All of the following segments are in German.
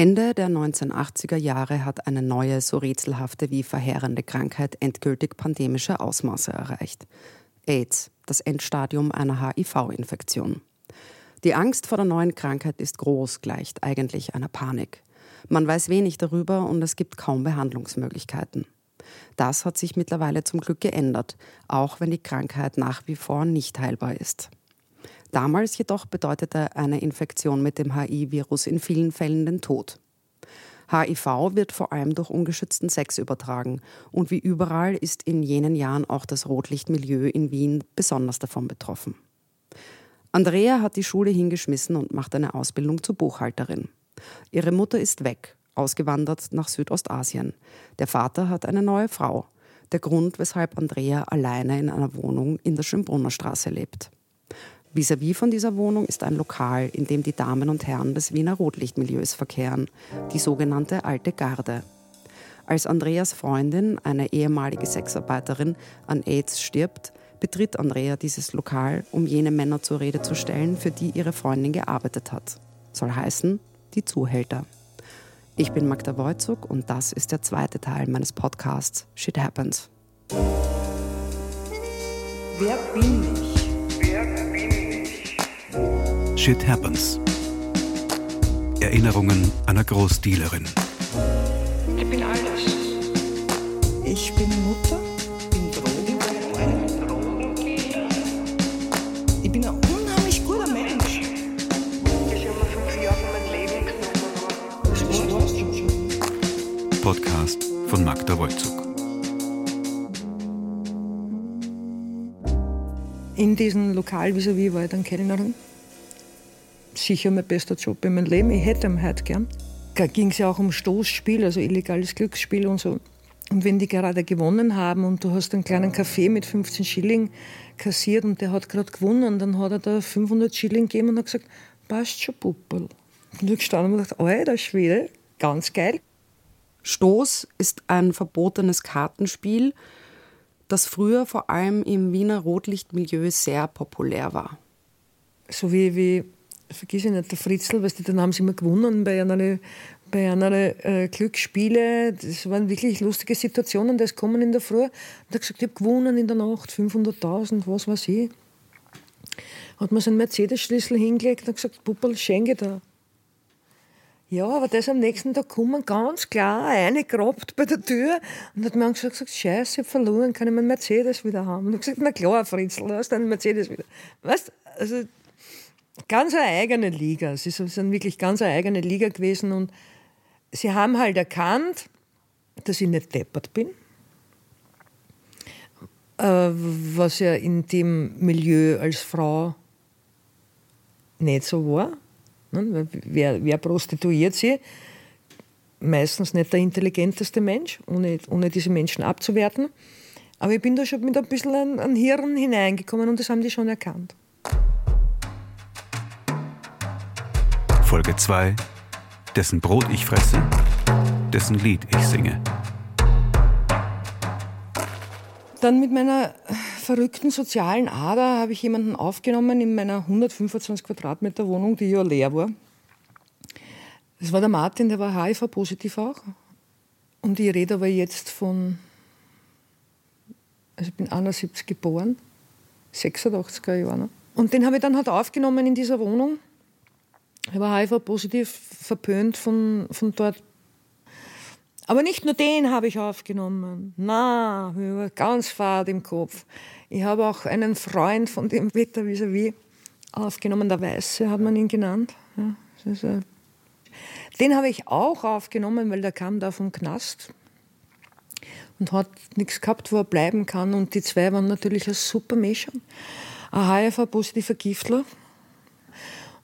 Ende der 1980er Jahre hat eine neue, so rätselhafte wie verheerende Krankheit endgültig pandemische Ausmaße erreicht. AIDS, das Endstadium einer HIV-Infektion. Die Angst vor der neuen Krankheit ist groß, gleicht eigentlich einer Panik. Man weiß wenig darüber und es gibt kaum Behandlungsmöglichkeiten. Das hat sich mittlerweile zum Glück geändert, auch wenn die Krankheit nach wie vor nicht heilbar ist. Damals jedoch bedeutete eine Infektion mit dem HIV-Virus in vielen Fällen den Tod. HIV wird vor allem durch ungeschützten Sex übertragen und wie überall ist in jenen Jahren auch das Rotlichtmilieu in Wien besonders davon betroffen. Andrea hat die Schule hingeschmissen und macht eine Ausbildung zur Buchhalterin. Ihre Mutter ist weg, ausgewandert nach Südostasien. Der Vater hat eine neue Frau. Der Grund, weshalb Andrea alleine in einer Wohnung in der Schönbrunner Straße lebt. Vis-à-vis von dieser Wohnung ist ein Lokal, in dem die Damen und Herren des Wiener Rotlichtmilieus verkehren, die sogenannte Alte Garde. Als Andreas Freundin, eine ehemalige Sexarbeiterin, an AIDS stirbt, betritt Andrea dieses Lokal, um jene Männer zur Rede zu stellen, für die ihre Freundin gearbeitet hat. Soll heißen, die Zuhälter. Ich bin Magda Wojcik und das ist der zweite Teil meines Podcasts Shit Happens. Wer bin ich? Wer bin ich? Shit Happens. Erinnerungen einer Großdealerin. Ich bin alles. Ich bin Mutter. Ich bin ein unheimlich guter Mensch. Ich habe mir 5 Jahre mein Leben genommen. Das Podcast von Magda Wollzug. In diesem Lokal vis-à-vis war ich dann Kellnerin. Sicher mein bester Job in meinem Leben. Ich hätte ihn heute gern. Da ging es ja auch um Stoßspiel, also illegales Glücksspiel und so. Und wenn die gerade gewonnen haben und du hast einen kleinen Kaffee mit 15 Schilling kassiert und der hat gerade gewonnen, dann hat er da 500 Schilling gegeben und hat gesagt, passt schon, Puppel. Und ich stand und dachte, alter Schwede, ganz geil. Stoß ist ein verbotenes Kartenspiel, das früher vor allem im Wiener Rotlichtmilieu sehr populär war. So wie vergiss ich nicht, der Fritzl, weißt du, dann haben sie immer gewonnen bei einer Glücksspiele, das waren wirklich lustige Situationen, da ist gekommen in der Früh und hat gesagt, ich habe gewonnen in der Nacht, 500.000, was weiß ich. Hat mir seinen Mercedes-Schlüssel hingelegt und hat gesagt, Puppel, schenke da. Ja, aber der ist am nächsten Tag gekommen, ganz klar, reingegrabt bei der Tür und hat mir angeschaut und gesagt, scheiße, ich habe verloren, kann ich meinen Mercedes wieder haben? Und ich habe gesagt, na klar, Fritzl, du hast deinen Mercedes wieder. Weißt du, also ganz eine eigene Liga, es ist dann wirklich ganz eine eigene Liga gewesen und sie haben halt erkannt, dass ich nicht deppert bin, was ja in dem Milieu als Frau nicht so war. Wer prostituiert sie? Meistens nicht der intelligenteste Mensch, ohne diese Menschen abzuwerten. Aber ich bin da schon mit ein bisschen an Hirn hineingekommen und das haben die schon erkannt. Folge 2 Dessen Brot ich fresse, dessen Lied ich singe. Dann mit meiner verrückten sozialen Ader habe ich jemanden aufgenommen in meiner 125 Quadratmeter Wohnung, die ja leer war. Das war der Martin, der war HIV-positiv auch. Und ich rede aber jetzt von, also ich bin 71 geboren, 86er Jahre. Und den habe ich dann halt aufgenommen in dieser Wohnung. Er war HIV-positiv, verpönt von dort. Aber nicht nur den habe ich aufgenommen. Na, mir war ganz fad im Kopf. Ich habe auch einen Freund von dem Wetter vis-à-vis aufgenommen, der Weiße hat man ihn genannt. Ja, das ist, den habe ich auch aufgenommen, weil der kam da vom Knast und hat nichts gehabt, wo er bleiben kann. Und die zwei waren natürlich eine super Mischung. Ein HIV-positiver Giftler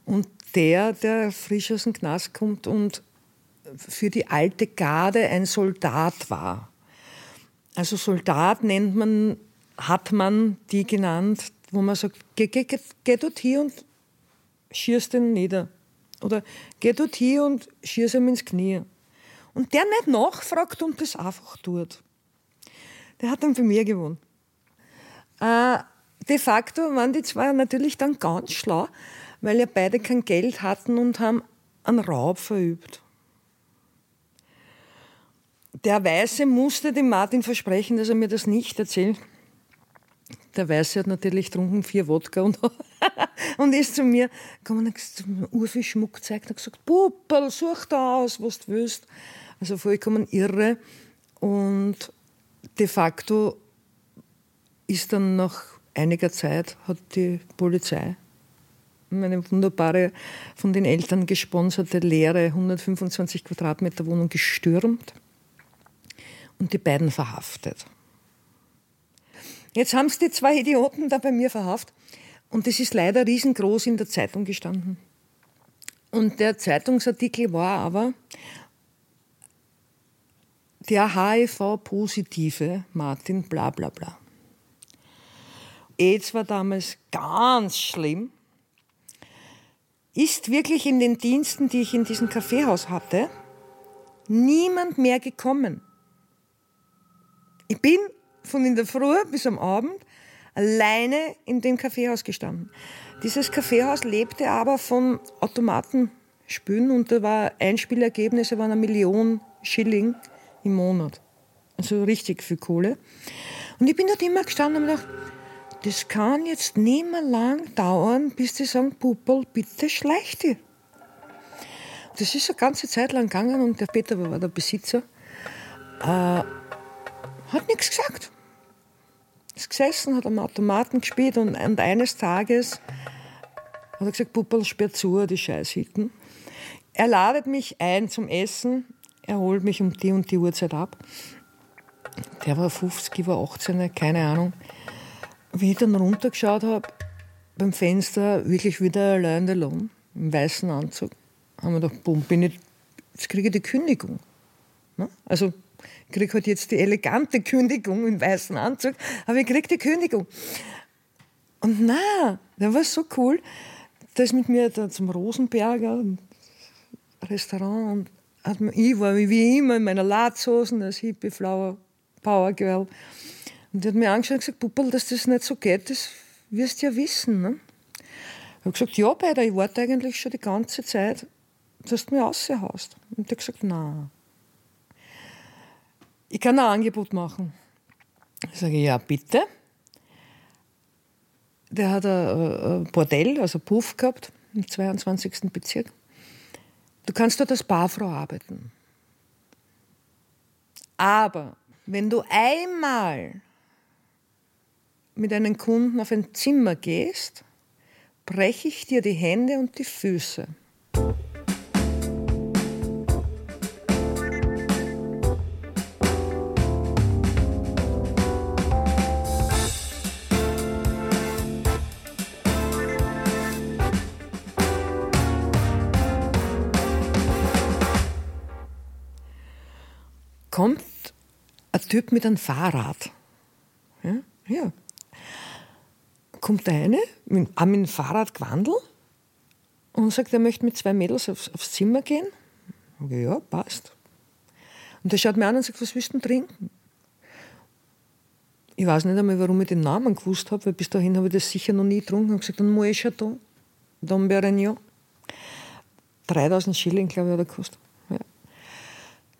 und der frisch aus dem Knast kommt und für die alte Garde ein Soldat war. Also Soldat hat man die genannt, wo man sagt, geh dort hier und schieß den nieder. Oder geh dort hier und schieß ihm ins Knie. Und der nicht nachfragt und das einfach tut. Der hat dann bei mir gewohnt. De facto waren die zwei natürlich dann ganz schlau, weil ja beide kein Geld hatten und haben einen Raub verübt. Der Weise musste dem Martin versprechen, dass er mir das nicht erzählt. Der Weiße hat natürlich getrunken 4 Wodka und ist zu mir gekommen und hat mir urviel Schmuck gezeigt und hat gesagt, Puppel, such da aus, was du willst. Also vollkommen irre. Und de facto ist dann nach einiger Zeit hat die Polizei meine wunderbare, von den Eltern gesponserte, leere 125 Quadratmeter Wohnung gestürmt und die beiden verhaftet. Jetzt haben es die 2 Idioten da bei mir verhaftet und das ist leider riesengroß in der Zeitung gestanden. Und der Zeitungsartikel war aber, der HIV-positive Martin bla bla bla. AIDS war damals ganz schlimm, ist wirklich in den Diensten, die ich in diesem Kaffeehaus hatte, niemand mehr gekommen. Ich bin von in der Früh bis am Abend alleine in dem Kaffeehaus gestanden. Dieses Kaffeehaus lebte aber von Automatenspülen und da war Einspielergebnisse waren 1 Million Schilling im Monat. Also richtig viel Kohle. Und ich bin dort immer gestanden und gedacht, das kann jetzt nicht mehr lang dauern, bis die sagen, Puppel, bitte schleich dich. Das ist eine ganze Zeit lang gegangen und der Peter war der Besitzer, hat nichts gesagt. Ist gesessen, hat am Automaten gespielt und eines Tages hat er gesagt, Puppel, sperr zu, die Scheißhitten. Er ladet mich ein zum Essen, er holt mich um die und die Uhrzeit ab. Der war 50, war 18, keine Ahnung. Wie ich dann runtergeschaut habe, beim Fenster, wirklich wieder allein alone, im weißen Anzug, haben wir gedacht, boom, jetzt kriege ich die Kündigung. Ne? Also ich kriege halt jetzt die elegante Kündigung im weißen Anzug, aber ich kriege die Kündigung. Und na, das war so cool, dass mit mir da zum Rosenberger Restaurant und ich war wie immer in meiner Latzhosen als Hippie Flower Power Girl. Und die hat mir angeschaut und gesagt, Puppel, dass das nicht so geht, das wirst du ja wissen. Ne? Ich habe gesagt, ja, Peter, ich warte eigentlich schon die ganze Zeit, dass du mich raushaust. Und die hat gesagt, nein. Ich kann ein Angebot machen. Ich sage, ja, bitte. Der hat ein Bordell, also ein Puff gehabt, im 22. Bezirk. Du kannst dort als Barfrau arbeiten. Aber wenn du einmal mit einem Kunden auf ein Zimmer gehst, breche ich dir die Hände und die Füße. Kommt ein Typ mit einem Fahrrad. Ja. Kommt eine, mit einem Fahrrad gewandelt und sagt, er möchte mit 2 Mädels aufs Zimmer gehen. Ja, passt. Und der schaut mir an und sagt, was willst du denn trinken? Ich weiß nicht einmal, warum ich den Namen gewusst habe, weil bis dahin habe ich das sicher noch nie getrunken. Ich habe gesagt, ein Moët Chateau, Dom Pérignon. 3000 Schilling, glaube ich, hat er gekostet. Ja.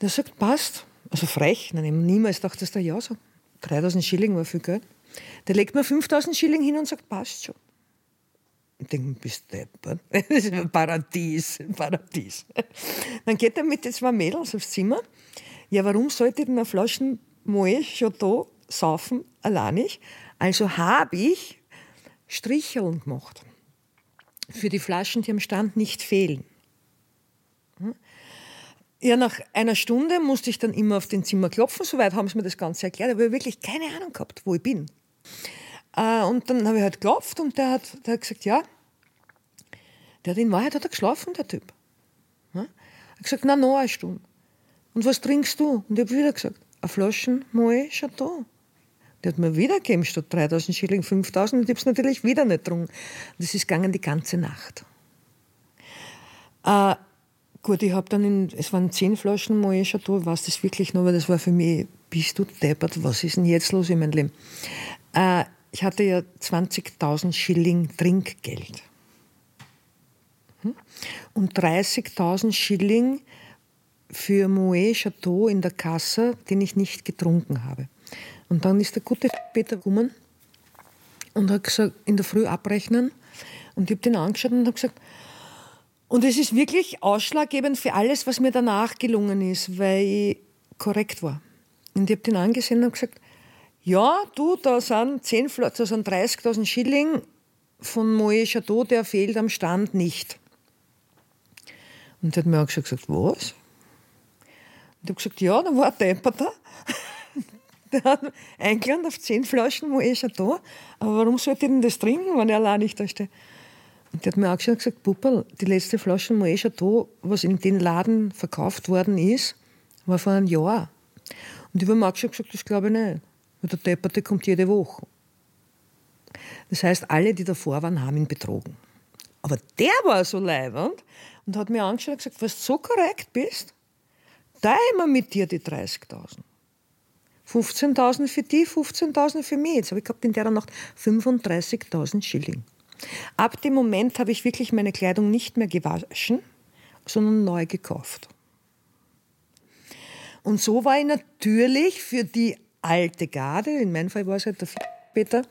Der sagt, passt. Also frech, nein, ich habe niemals gedacht, dass der ja sagt. 3000 Schilling war viel Geld. Der legt mir 5000 Schilling hin und sagt, passt schon. Ich denke, du bist deppert. Das ist ein Paradies. Dann geht er mit den 2 Mädels aufs Zimmer. Ja, warum sollte ich denn eine Flasche Moët Chateau saufen? Allein nicht. Also habe ich Stricheln gemacht. Für die Flaschen, die am Stand nicht fehlen. Ja, nach einer Stunde musste ich dann immer auf den Zimmer klopfen, soweit haben sie mir das Ganze erklärt, aber ich habe wirklich keine Ahnung gehabt, wo ich bin. Und dann habe ich halt geklopft und der hat gesagt, ja, der hat in Wahrheit hat er geschlafen, der Typ. Ja? Er hat gesagt, na, noch eine Stunde. Und was trinkst du? Und ich habe wieder gesagt, eine Flasche Moët Chateau. Der hat mir wieder gegeben, statt 3000 Schilling 5000 und ich habe es natürlich wieder nicht getrunken. Das ist gegangen die ganze Nacht. Gut, ich habe dann, es waren 10 Flaschen Moët Chateau, ich weiß das wirklich noch, weil das war für mich, bist du deppert, was ist denn jetzt los in meinem Leben? Ich hatte ja 20.000 Schilling Trinkgeld. Und 30.000 Schilling für Moët Chateau in der Kasse, den ich nicht getrunken habe. Und dann ist der gute Peter gekommen und hat gesagt, in der Früh abrechnen. Und ich habe den angeschaut und habe gesagt, und es ist wirklich ausschlaggebend für alles, was mir danach gelungen ist, weil ich korrekt war. Und ich habe den angesehen und habe gesagt, ja, du, da sind 30.000 Schilling von Moët Chateau, der fehlt am Stand nicht. Und der hat mir auch gesagt, was? Und ich habe gesagt, ja, da war ein Depper da. Der hat eingeladen auf 10 Flaschen Moët Chateau. Aber warum sollte ich denn das trinken, wenn ich allein nicht da stehe? Und der hat mir auch gesagt, Puppel, die letzte Flasche Moët Chateau, was in den Laden verkauft worden ist, war vor einem Jahr. Und ich habe mir auch gesagt, das glaube ich nicht. Weil der Depperte kommt jede Woche. Das heißt, alle, die davor waren, haben ihn betrogen. Aber der war so leibend und hat mir angeschaut und gesagt, was du so korrekt bist, teile mir mit dir die 30.000. 15.000 für die, 15.000 für mich. Jetzt habe ich gehabt in der Nacht 35.000 Schilling. Ab dem Moment habe ich wirklich meine Kleidung nicht mehr gewaschen, sondern neu gekauft. Und so war ich natürlich für die alte Garde, in meinem Fall war es halt der Peter,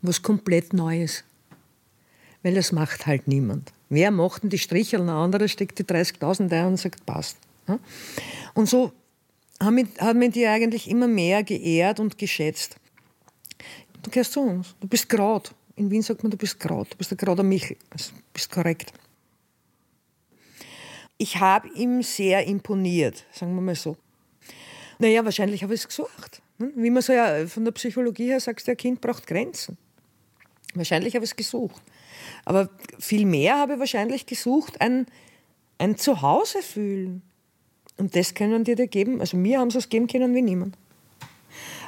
was komplett Neues. Weil das macht halt niemand. Wer macht denn die Stricheln? Ein anderer steckt die 30.000 ein und sagt, passt. Und so haben mich die eigentlich immer mehr geehrt und geschätzt. Du gehörst zu uns, du bist Kraut. In Wien sagt man, du bist Kraut, du bist der Krauter Michel. Du bist korrekt. Ich habe ihm sehr imponiert, sagen wir mal so. Naja, wahrscheinlich habe ich es gesucht. Wie man so ja von der Psychologie her sagt, der Kind braucht Grenzen. Wahrscheinlich habe ich es gesucht. Aber viel mehr habe ich wahrscheinlich gesucht, ein Zuhause fühlen. Und das können die dir geben, also mir haben sie es geben können wie niemand.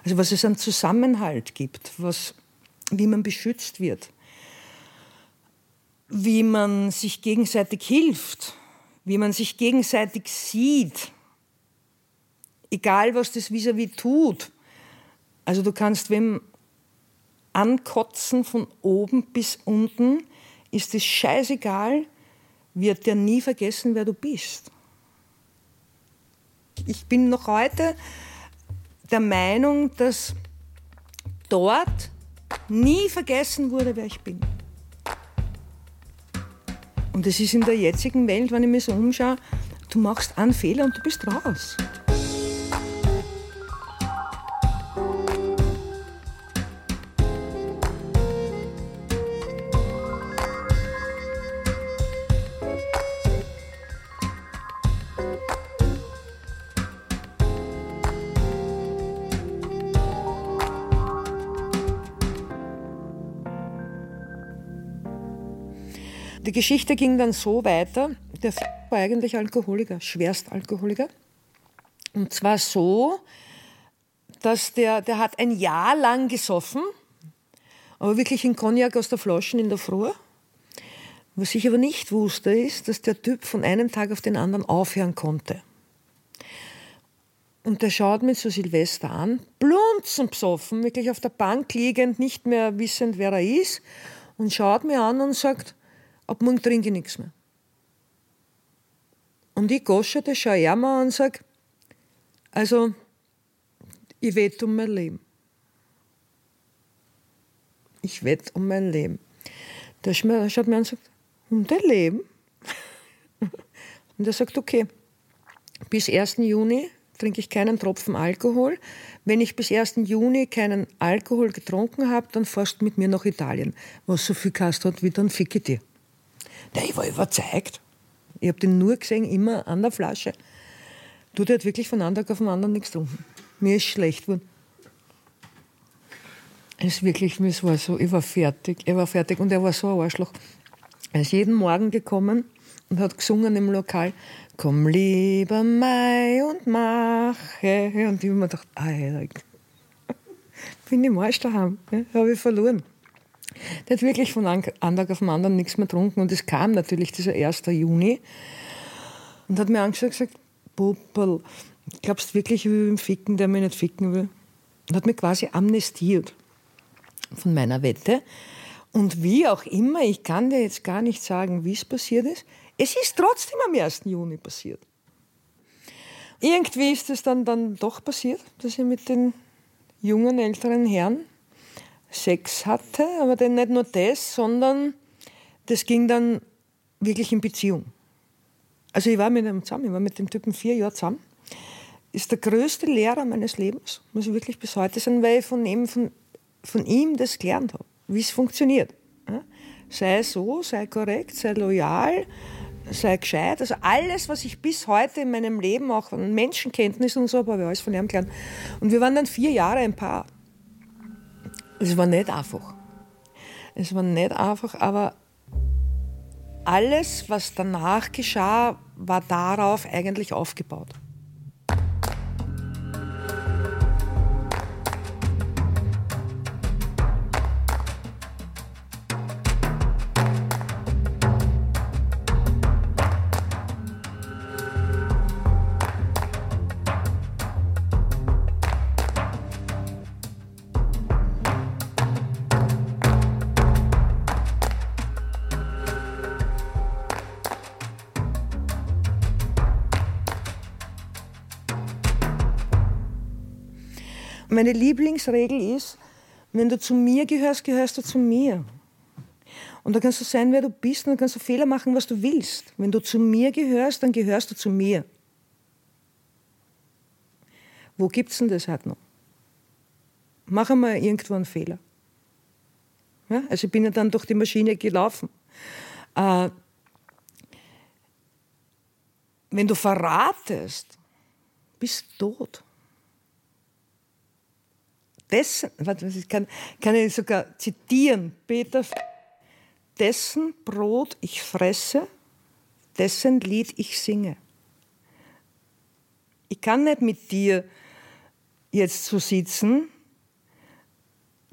Also was es an Zusammenhalt gibt, wie man beschützt wird, wie man sich gegenseitig hilft, wie man sich gegenseitig sieht, egal was das vis-à-vis tut. Also du kannst wem ankotzen von oben bis unten, ist es scheißegal, wird dir nie vergessen, wer du bist. Ich bin noch heute der Meinung, dass dort nie vergessen wurde, wer ich bin. Und das ist in der jetzigen Welt, wenn ich mich so umschaue, du machst einen Fehler und du bist raus. Die Geschichte ging dann so weiter, der war eigentlich Alkoholiker, Schwerstalkoholiker. Und zwar so, dass der hat ein Jahr lang gesoffen, aber wirklich in Cognac aus der Flasche in der Früh. Was ich aber nicht wusste, ist, dass der Typ von einem Tag auf den anderen aufhören konnte. Und der schaut mich so Silvester an, blunzen besoffen, wirklich auf der Bank liegend, nicht mehr wissend, wer er ist, und schaut mir an und sagt, ab morgen trinke ich nichts mehr. Und ich goschete, schaue er mal an und sage, also, ich wette um mein Leben. Ich wette um mein Leben. Der schaut mir an und sagt, um dein Leben? Und er sagt, okay, bis 1. Juni trinke ich keinen Tropfen Alkohol. Wenn ich bis 1. Juni keinen Alkohol getrunken habe, dann fährst du mit mir nach Italien, was so viel Kosten hat, wie dann ficke ich dir. Ja, ich war überzeugt. Ich habe den nur gesehen, immer an der Flasche. Du, der hat wirklich von einem Tag auf den anderen nichts getrunken. Mir ist schlecht geworden. Es wirklich, mir war so, ich war fertig. Er war fertig und er war so ein Arschloch. Er ist jeden Morgen gekommen und hat gesungen im Lokal, komm lieber Mai und mache. Und ich habe mir gedacht, bin ich im Arsch daheim. Ja, habe ich verloren. Der hat wirklich von einem Tag auf den anderen nichts mehr getrunken. Und es kam natürlich dieser 1. Juni. Und hat mir angeschaut und gesagt, Popel, glaubst du wirklich, ich will ihn ficken, der mich nicht ficken will? Und hat mich quasi amnestiert von meiner Wette. Und wie auch immer, ich kann dir jetzt gar nicht sagen, wie es passiert ist. Es ist trotzdem am 1. Juni passiert. irgendwie ist es dann doch passiert, dass ich mit den jungen, älteren Herren Sex hatte. Aber dann nicht nur das, sondern das ging dann wirklich in Beziehung. Also ich war mit einem zusammen, ich war mit dem Typen 4 Jahre zusammen. Ist der größte Lehrer meines Lebens, muss ich wirklich bis heute sein, weil ich von ihm das gelernt habe, wie es funktioniert. Sei so, sei korrekt, sei loyal, sei gescheit. Also alles, was ich bis heute in meinem Leben auch an Menschenkenntnis und so habe, habe ich alles von ihm gelernt. Und wir waren dann 4 Jahre ein Paar. Es war nicht einfach. Es war nicht einfach, aber alles, was danach geschah, war darauf eigentlich aufgebaut. Meine Lieblingsregel ist, wenn du zu mir gehörst, gehörst du zu mir. Und da kannst du sein, wer du bist, und dann kannst du Fehler machen, was du willst. Wenn du zu mir gehörst, dann gehörst du zu mir. Wo gibt's denn das halt noch? Mach einmal irgendwo einen Fehler. Ja? Also ich bin ja dann durch die Maschine gelaufen. Wenn du verratest, bist du tot. Kann ich sogar zitieren, Peter: Dessen Brot ich fresse, dessen Lied ich singe. Ich kann nicht mit dir jetzt so sitzen,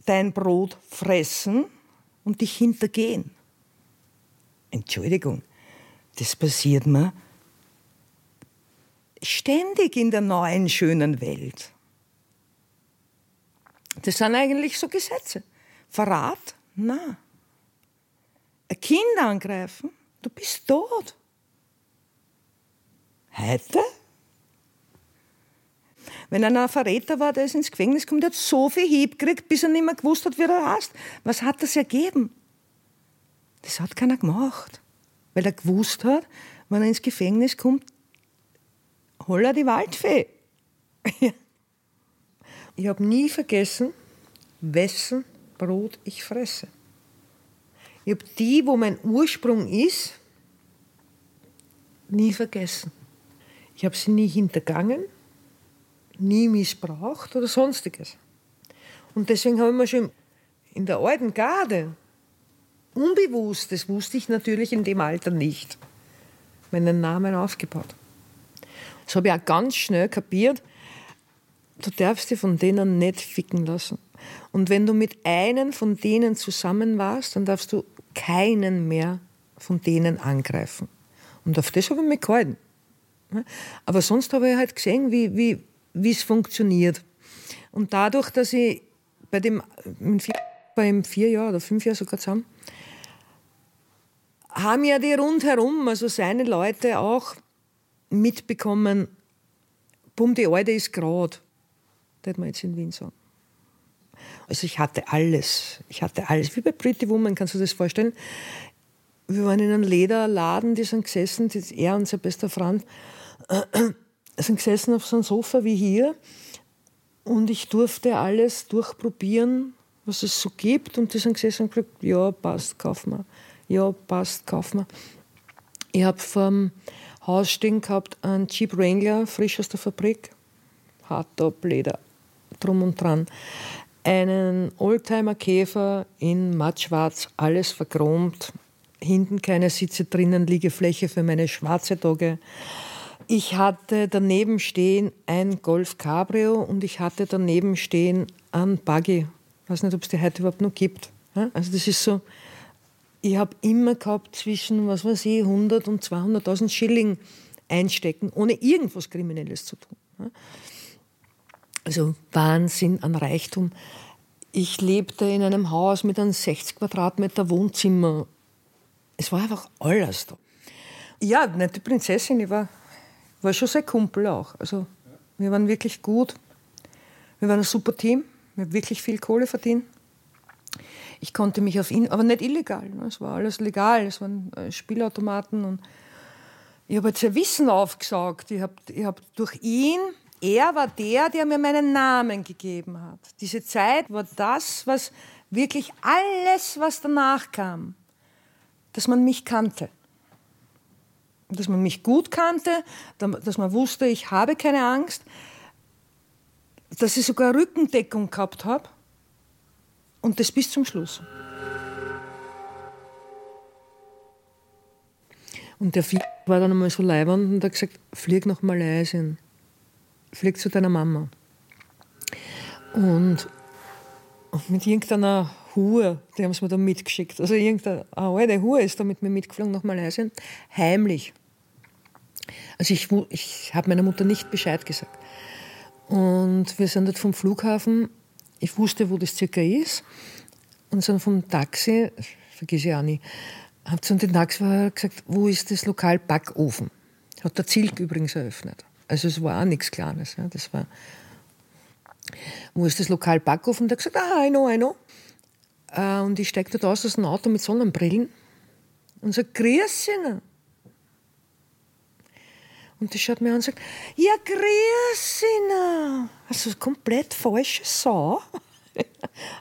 dein Brot fressen und dich hintergehen. Entschuldigung, das passiert mir ständig in der neuen, schönen Welt. Das sind eigentlich so Gesetze. Verrat? Nein. Ein Kind angreifen? Du bist tot. Heute? Wenn einer ein Verräter war, der ist ins Gefängnis gekommen, der hat so viel Hieb gekriegt, bis er nicht mehr gewusst hat, wie er heißt. Was hat das ergeben? Das hat keiner gemacht. Weil er gewusst hat, wenn er ins Gefängnis kommt, holla die Waldfee. Ich habe nie vergessen, wessen Brot ich fresse. Ich habe die, wo mein Ursprung ist, nie vergessen. Ich habe sie nie hintergangen, nie missbraucht oder Sonstiges. Und deswegen habe ich mir schon in der alten Garde unbewusst, das wusste ich natürlich in dem Alter nicht, meinen Namen aufgebaut. Das habe ich auch ganz schnell kapiert. Du darfst dich von denen nicht ficken lassen. Und wenn du mit einem von denen zusammen warst, dann darfst du keinen mehr von denen angreifen. Und auf das habe ich mich gehalten. Aber sonst habe ich halt gesehen, wie es funktioniert. Und dadurch, dass ich bei 4 Jahren oder 5 Jahren sogar zusammen, haben ja die rundherum, also seine Leute auch, mitbekommen, bumm, die Alte ist gerade. Das man jetzt in Wien sagen. Also ich hatte alles. Wie bei Pretty Woman, kannst du dir das vorstellen? Wir waren in einem Lederladen, die sind gesessen, er und sein bester Freund, sind gesessen auf so einem Sofa wie hier, und ich durfte alles durchprobieren, was es so gibt, und die sind gesessen und gesagt, ja, passt, kauf mal. Ja, passt, kauf mal. Ich habe vom Haus stehen gehabt einen Jeep Wrangler, frisch aus der Fabrik, Hardtop, Leder, drum und dran. Einen Oldtimer-Käfer in mattschwarz, alles verchromt. Hinten keine Sitze, drinnen Liegefläche für meine schwarze Dogge. Ich hatte daneben stehen ein Golf Cabrio und ich hatte daneben stehen ein Buggy. Ich weiß nicht, ob es die heute überhaupt noch gibt. Also das ist so, ich habe immer gehabt zwischen, was weiß ich, 100 und 200.000 Schilling einstecken, ohne irgendwas Kriminelles zu tun. Also Wahnsinn an Reichtum. Ich lebte in einem Haus mit einem 60 Quadratmeter Wohnzimmer. Es war einfach alles da. Ja, nicht die Prinzessin, ich war war schon sein Kumpel auch. Also wir waren wirklich gut. Wir waren ein super Team. Wir haben wirklich viel Kohle verdient. Ich konnte mich auf ihn, aber nicht illegal. Ne? Es war alles legal. Es waren Spielautomaten. Und ich habe jetzt sein Wissen aufgesaugt. Ich hab durch ihn, er war der mir meinen Namen gegeben hat. Diese Zeit war das, was wirklich alles, was danach kam, dass man mich kannte. Dass man mich gut kannte, dass man wusste, ich habe keine Angst, dass ich sogar Rückendeckung gehabt habe und das bis zum Schluss. Und der Philipp war dann einmal so leiwand und hat gesagt, flieg nach Malaysia, flieg zu deiner Mama. Und mit irgendeiner Hure, die haben sie mir dann mitgeschickt. Also irgendeine alte Hure ist da mit mir mitgeflogen nach Malaysia, heimlich. Also ich habe meiner Mutter nicht Bescheid gesagt. Und wir sind dort vom Flughafen, ich wusste, wo das circa ist, und sind vom Taxi, vergiss ich auch nicht, habt zu den Taxifahrer gesagt, wo ist das Lokal Backofen? Hat der Zilk übrigens eröffnet. Also es war auch nichts Kleines. Ja. Das war, wo ist das Lokal Backofen? Der hat gesagt, ah, I know. Und ich steige dort aus dem Auto mit Sonnenbrillen und sage, grüß Sie. Und die schaut mir an und sagt, ja, grüß Sie. Also komplett falsche Sau.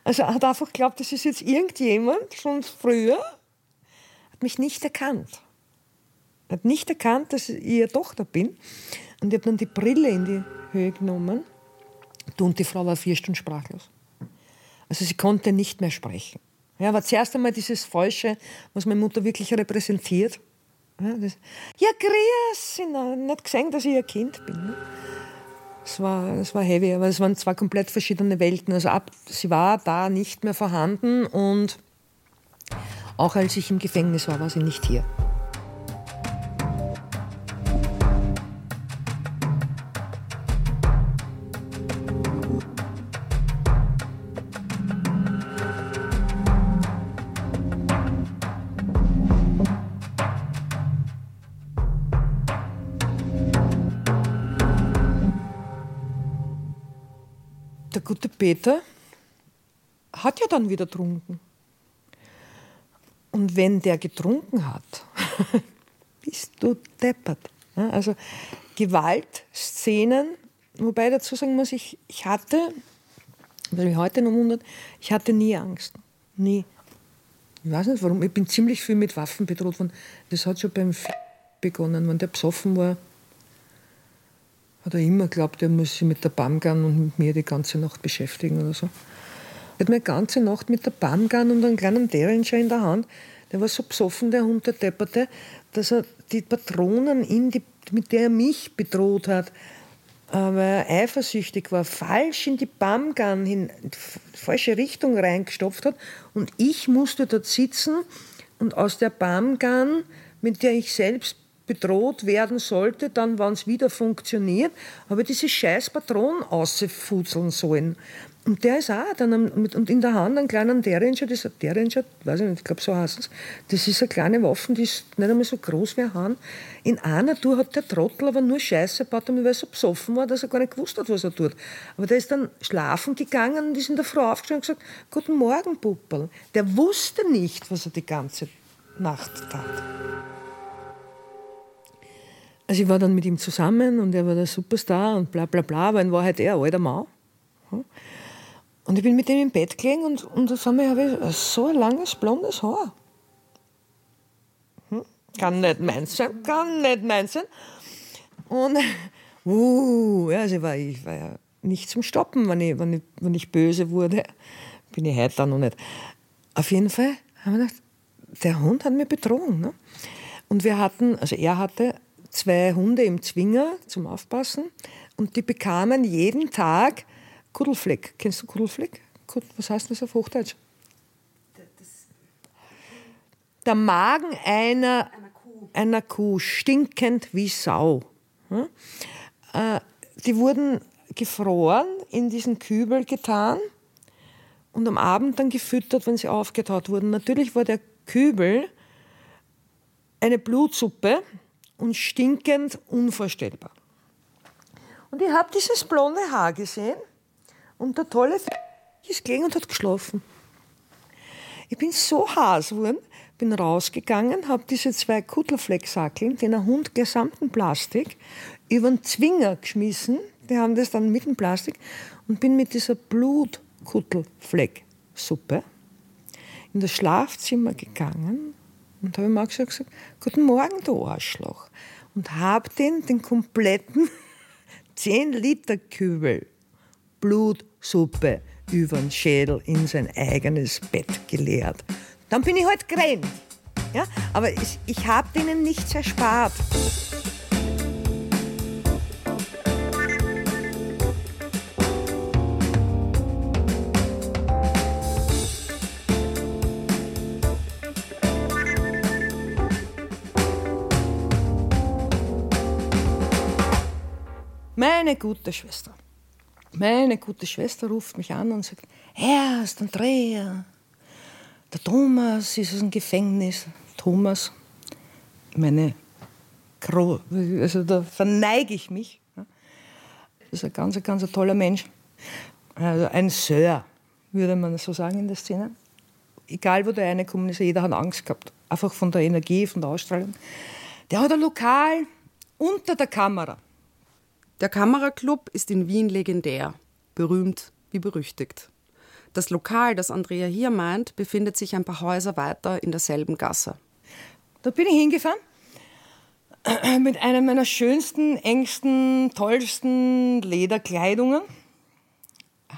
Also hat einfach geglaubt, das ist jetzt irgendjemand schon früher. Hat mich nicht erkannt. Hat nicht erkannt, dass ich ihre Tochter bin. Und ich habe dann die Brille in die Höhe genommen. Und die Frau war 4 Stunden sprachlos. Also sie konnte nicht mehr sprechen. Ja, war zuerst einmal dieses Falsche, was meine Mutter wirklich repräsentiert. Ja, grüß, ich habe nicht gesehen, dass ich ihr Kind bin. Das war heavy, aber es waren 2 komplett verschiedene Welten. Also sie war da nicht mehr vorhanden und auch als ich im Gefängnis war, war sie nicht hier. Der Peter hat ja dann wieder getrunken. Und wenn der getrunken hat, bist du deppert. Also Gewaltszenen, wobei dazu sagen muss, ich hatte, weil mich heute noch wundert, ich hatte nie Angst. Nie. Ich weiß nicht warum, ich bin ziemlich viel mit Waffen bedroht worden. Das hat schon beim begonnen, wenn der besoffen war. Hat er immer geglaubt, er muss sich mit der Bamgarn und mit mir die ganze Nacht beschäftigen oder so. Er hat mir die ganze Nacht mit der Bamgarn und einem kleinen Derringer in der Hand, der war so besoffen, der Hund, der depperte, dass er die Patronen, mit der er mich bedroht hat, weil er eifersüchtig war, falsch in die Bamgarn, in die falsche Richtung reingestopft hat. Und ich musste dort sitzen und aus der Bamgarn, mit der ich selbst bedroht werden sollte, dann, wenn es wieder funktioniert, habe ich diese scheiß Patronen rausfutzeln sollen. Und der ist auch dann und in der Hand einen kleinen Derringer, das ist ein Derringer, weiß ich nicht, ich glaube, so heißt es, das ist eine kleine Waffe, die ist nicht einmal so groß wie eine Hand. In einer Tour hat der Trottel aber nur Scheiße gebaut, weil er so besoffen war, dass er gar nicht gewusst hat, was er tut. Aber der ist dann schlafen gegangen und ist in der Früh aufgestanden und gesagt, guten Morgen, Puppel. Der wusste nicht, was er die ganze Nacht tat. Also ich war dann mit ihm zusammen und er war der Superstar und bla bla bla, aber in Wahrheit er ein alter Mann. Und ich bin mit ihm im Bett gelegen und auf einmal habe ich so ein langes, blondes Haar. Kann nicht meins sein. Und also ich war ja nicht zum Stoppen, wenn ich böse wurde. Bin ich heute auch noch nicht. Auf jeden Fall haben wir gedacht, der Hund hat mich betrogen. Ne? Und er hatte 2 Hunde im Zwinger zum Aufpassen und die bekamen jeden Tag Kuddelfleck. Kennst du Kuddelfleck? Was heißt das auf Hochdeutsch? Der Magen einer Kuh, stinkend wie Sau. Die wurden gefroren, in diesen Kübel getan und am Abend dann gefüttert, wenn sie aufgetaut wurden. Natürlich war der Kübel eine Blutsuppe. und stinkend unvorstellbar. Und ich habe dieses blonde Haar gesehen und der tolle ist gelegen und hat geschlafen. Ich bin so Haarwurm, bin rausgegangen, habe diese zwei Kuttelflecksackeln, den ein Hund gesamten Plastik, über den Zwinger geschmissen, die haben das dann mit dem Plastik, und bin mit dieser Blutkuttelflecksuppe in das Schlafzimmer gegangen und habe ihm auch gesagt, guten Morgen, du Arschloch. Und habe den kompletten 10-Liter-Kübel Blutsuppe über den Schädel in sein eigenes Bett geleert. Dann bin ich halt gerannt. Ja? Aber ich habe denen nichts erspart. Meine gute Schwester ruft mich an und sagt, Herrst, Andrea, der Thomas ist aus dem Gefängnis. Thomas, also da verneige ich mich. Das ist ein ganz, ganz toller Mensch. Also ein Sir, würde man so sagen in der Szene. Egal, wo der eine kommt, ist, jeder hat Angst gehabt. Einfach von der Energie, von der Ausstrahlung. Der hat ein Lokal unter der Kamera. Der Kameraclub ist in Wien legendär, berühmt wie berüchtigt. Das Lokal, das Andrea hier meint, befindet sich ein paar Häuser weiter in derselben Gasse. Da bin ich hingefahren mit einer meiner schönsten, engsten, tollsten Lederkleidungen,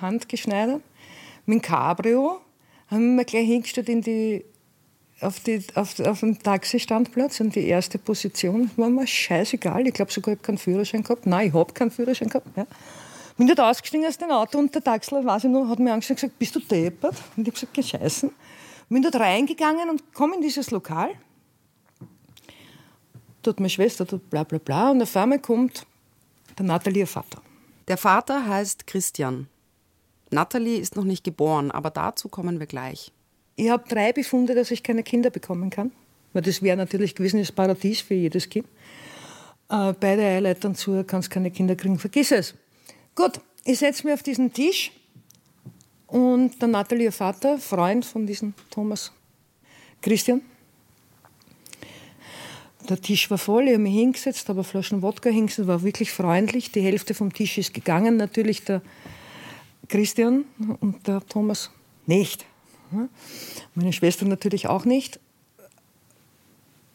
handgeschneidert, mit dem Cabrio, haben wir gleich hingestellt auf dem Taxistandplatz, in die erste Position, war mir scheißegal. Ich glaube sogar, ich habe keinen Führerschein gehabt. Nein, ich habe keinen Führerschein gehabt. Ja. Bin dort ausgestiegen aus dem Auto und der Taxler, weiß ich noch, hat mir angeschaut und gesagt, bist du deppert? Und ich habe gesagt, gescheißen. Bin dort reingegangen und komme in dieses Lokal. Dort meine Schwester, dort bla bla bla. Und auf einmal kommt der Nathalie Vater. Der Vater heißt Christian. Nathalie ist noch nicht geboren, aber dazu kommen wir gleich. Ich habe 3 Befunde, dass ich keine Kinder bekommen kann. Weil das wäre natürlich gewesen das Paradies für jedes Kind. Beide Eileitern zu, kannst keine Kinder kriegen, vergiss es. Gut, ich setze mich auf diesen Tisch und der Nathalie Vater, Freund von diesem Thomas Christian. Der Tisch war voll, ich habe mich hingesetzt, habe Flaschen Wodka hingesetzt, war wirklich freundlich. Die Hälfte vom Tisch ist gegangen, natürlich der Christian und der Thomas nicht. Meine Schwester natürlich auch nicht.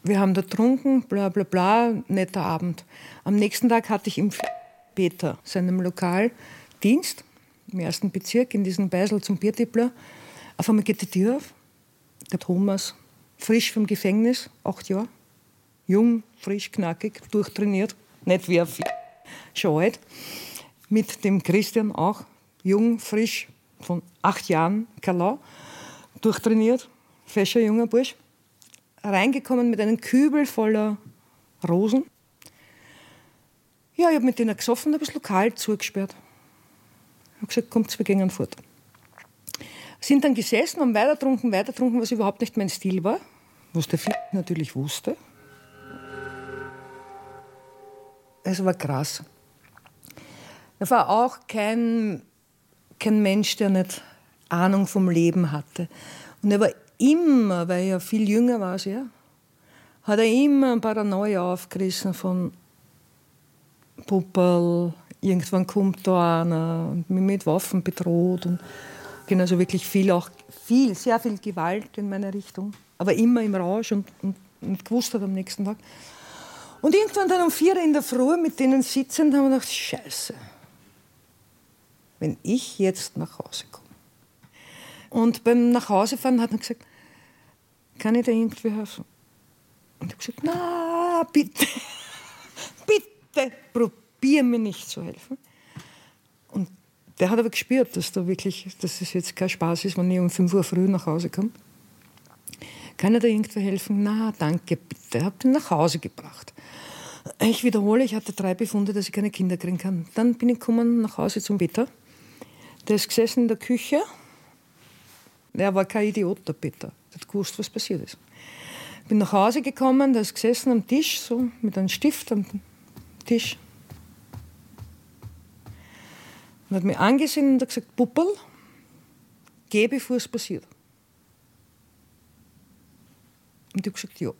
Wir haben da getrunken, bla bla bla, netter Abend. Am nächsten Tag hatte ich im Peter, seinem Lokal, Dienst im 1. Bezirk, in diesem Beisel zum Biertippler. Auf einmal geht die Tür auf. Der Thomas, frisch vom Gefängnis, 8 Jahre, jung, frisch, knackig, durchtrainiert, nicht wie ein schon alt. Mit dem Christian auch, jung, frisch, von 8 Jahren, Kalau. Durchtrainiert, fescher junger Bursch, reingekommen mit einem Kübel voller Rosen. Ja, ich habe mit denen gesoffen, habe das Lokal zugesperrt. Ich habe gesagt, kommt, wir gehen fort. Sind dann gesessen, haben weitergetrunken, was überhaupt nicht mein Stil war, was der F*** natürlich wusste. Es war krass. Da war auch kein Mensch, der nicht Ahnung vom Leben hatte. Und er war immer, weil er viel jünger war, ja, hat er immer Paranoia aufgerissen von Pupperl, irgendwann kommt da einer und mich mit Waffen bedroht. Und ging also wirklich sehr viel Gewalt in meine Richtung. Aber immer im Rausch und gewusst hat am nächsten Tag. Und irgendwann dann um 4 in der Früh mit denen sitzend haben wir gedacht, Scheiße, wenn ich jetzt nach Hause komme. Und beim Nachhausefahren hat er gesagt, kann ich dir irgendwie helfen? Und ich habe gesagt, na, bitte, probier mir nicht zu helfen. Und der hat aber gespürt, dass es jetzt kein Spaß ist, wenn ich um 5 Uhr früh nach Hause komme. Kann ich dir irgendwie helfen? Na, danke, bitte. Hab ihn nach Hause gebracht. Ich wiederhole, ich hatte 3 Befunde, dass ich keine Kinder kriegen kann. Dann bin ich gekommen nach Hause zum Peter. Der ist gesessen in der Küche. Er war kein Idiot, der Peter. Er hat gewusst, was passiert ist. bin nach Hause gekommen, da ist gesessen am Tisch, so mit einem Stift am Tisch. Und hat mich angesehen und hat gesagt, Puppel, geh, bevor es passiert. Und ich habe gesagt, ja.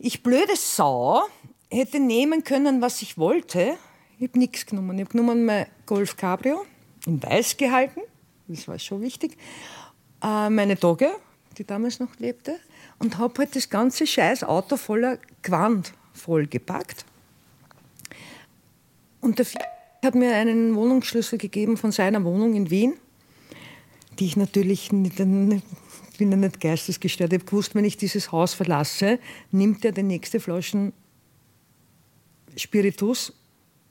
Ich, blöde Sau, hätte nehmen können, was ich wollte. Ich habe nichts genommen. Ich habe genommen mein Golf Cabrio, in weiß gehalten, das war schon wichtig, meine Dogge, die damals noch lebte, und habe halt das ganze scheiß Auto voller Quant vollgepackt. Und der hat mir einen Wohnungsschlüssel gegeben von seiner Wohnung in Wien, die ich natürlich nicht, ich bin ja nicht geistesgestört. Ich habe gewusst, wenn ich dieses Haus verlasse, nimmt er die nächste Flasche Spiritus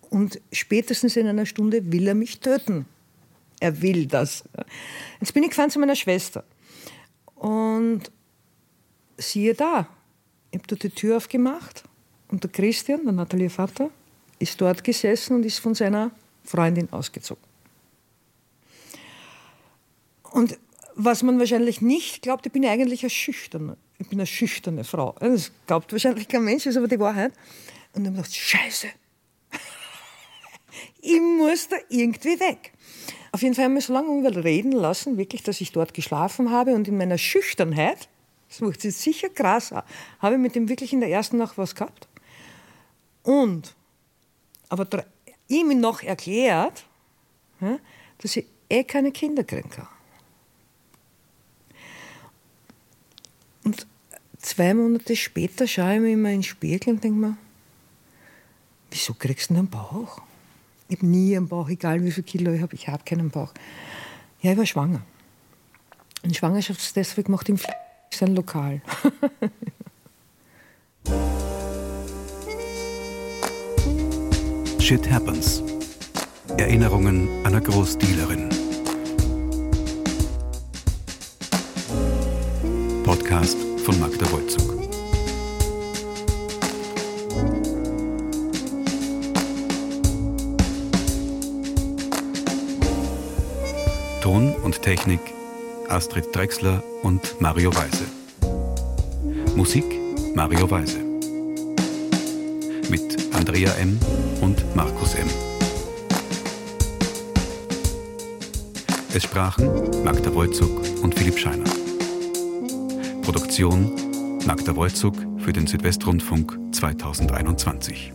und spätestens in einer Stunde will er mich töten. Er will das. Jetzt bin ich gefahren zu meiner Schwester. Und siehe da, ich habe dort die Tür aufgemacht und der Christian, der Nathalie Vater, ist dort gesessen und ist von seiner Freundin ausgezogen. Und was man wahrscheinlich nicht glaubt, ich bin eigentlich eine Schüchterne. Ich bin eine schüchterne Frau. Das glaubt wahrscheinlich kein Mensch, das ist aber die Wahrheit. Und dann habe ich gedacht, Scheiße, ich muss da irgendwie weg. Auf jeden Fall haben wir so lange überreden lassen, wirklich, dass ich dort geschlafen habe. Und in meiner Schüchternheit, das macht sich sicher krass an, habe ich mit dem wirklich in der ersten Nacht was gehabt. Und, aber ihm noch erklärt, ja, dass ich keine Kinder kriegen kann. Und 2 Monate später schaue ich mir immer in den Spiegel und denke mir, wieso kriegst du denn einen Bauch? Ich habe nie einen Bauch, egal wie viel Kilo ich habe, keinen Bauch. Ja, ich war schwanger. Ein Schwangerschaftstest macht im sein Lokal. Shit Happens. Erinnerungen einer Großdealerin. Podcast von Magda Wojcik. Ton und Technik Astrid Drechsler und Mario Weise. Musik Mario Weise. Mit Andrea M. und Markus M. Es sprachen Magda Wolzug und Philipp Scheiner. Produktion Magda Wollzug für den Südwestrundfunk 2021.